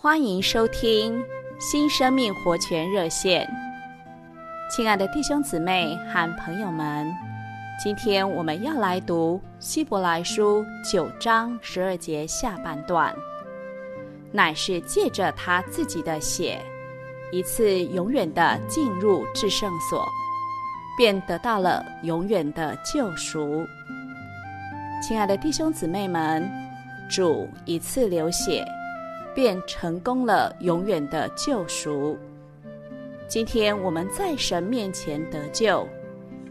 欢迎收听新生命活泉热线。亲爱的弟兄姊妹和朋友们，今天我们要来读希伯来书9章12节下半段，乃是借着他自己的血，一次永远的进入至圣所，便得到了永远的救赎。亲爱的弟兄姊妹们，主一次流血便成功了永远的救赎。今天我们在神面前得救，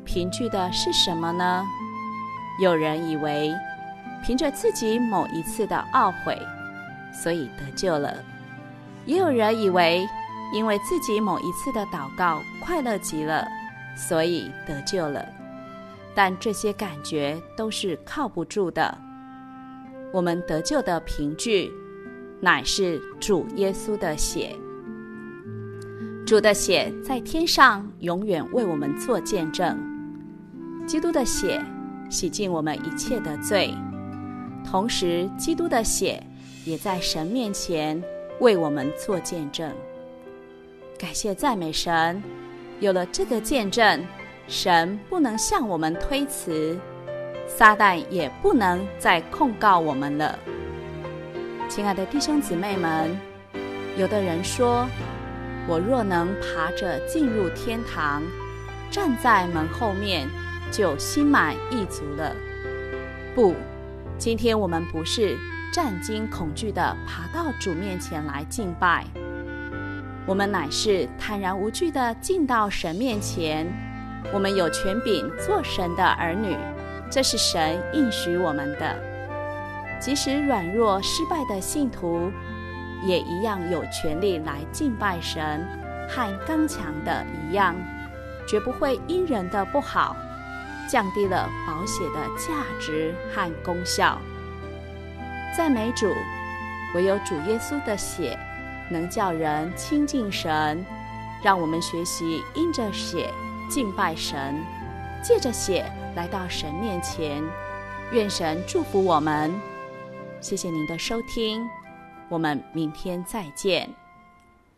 凭据的是什么呢？有人以为凭着自己某一次的懊悔，所以得救了；也有人以为因为自己某一次的祷告快乐极了，所以得救了。但这些感觉都是靠不住的。我们得救的凭据乃是主耶稣的血，主的血在天上永远为我们做见证。基督的血洗净我们一切的罪，同时基督的血也在神面前为我们做见证。感谢赞美神，有了这个见证，神不能向我们推辞，撒旦也不能再控告我们了。亲爱的弟兄姊妹们，有的人说，我若能爬着进入天堂，站在门后面就心满意足了。不，今天我们不是战惊恐惧地爬到主面前来敬拜，我们乃是坦然无惧地进到神面前。我们有权柄做神的儿女，这是神应许我们的。即使软弱失败的信徒，也一样有权利来敬拜神，和刚强的一样，绝不会因人的不好降低了宝血的价值和功效。赞美主，唯有主耶稣的血能叫人亲近神。让我们学习因着血敬拜神，借着血来到神面前。愿神祝福我们。谢谢您的收听，我们明天再见。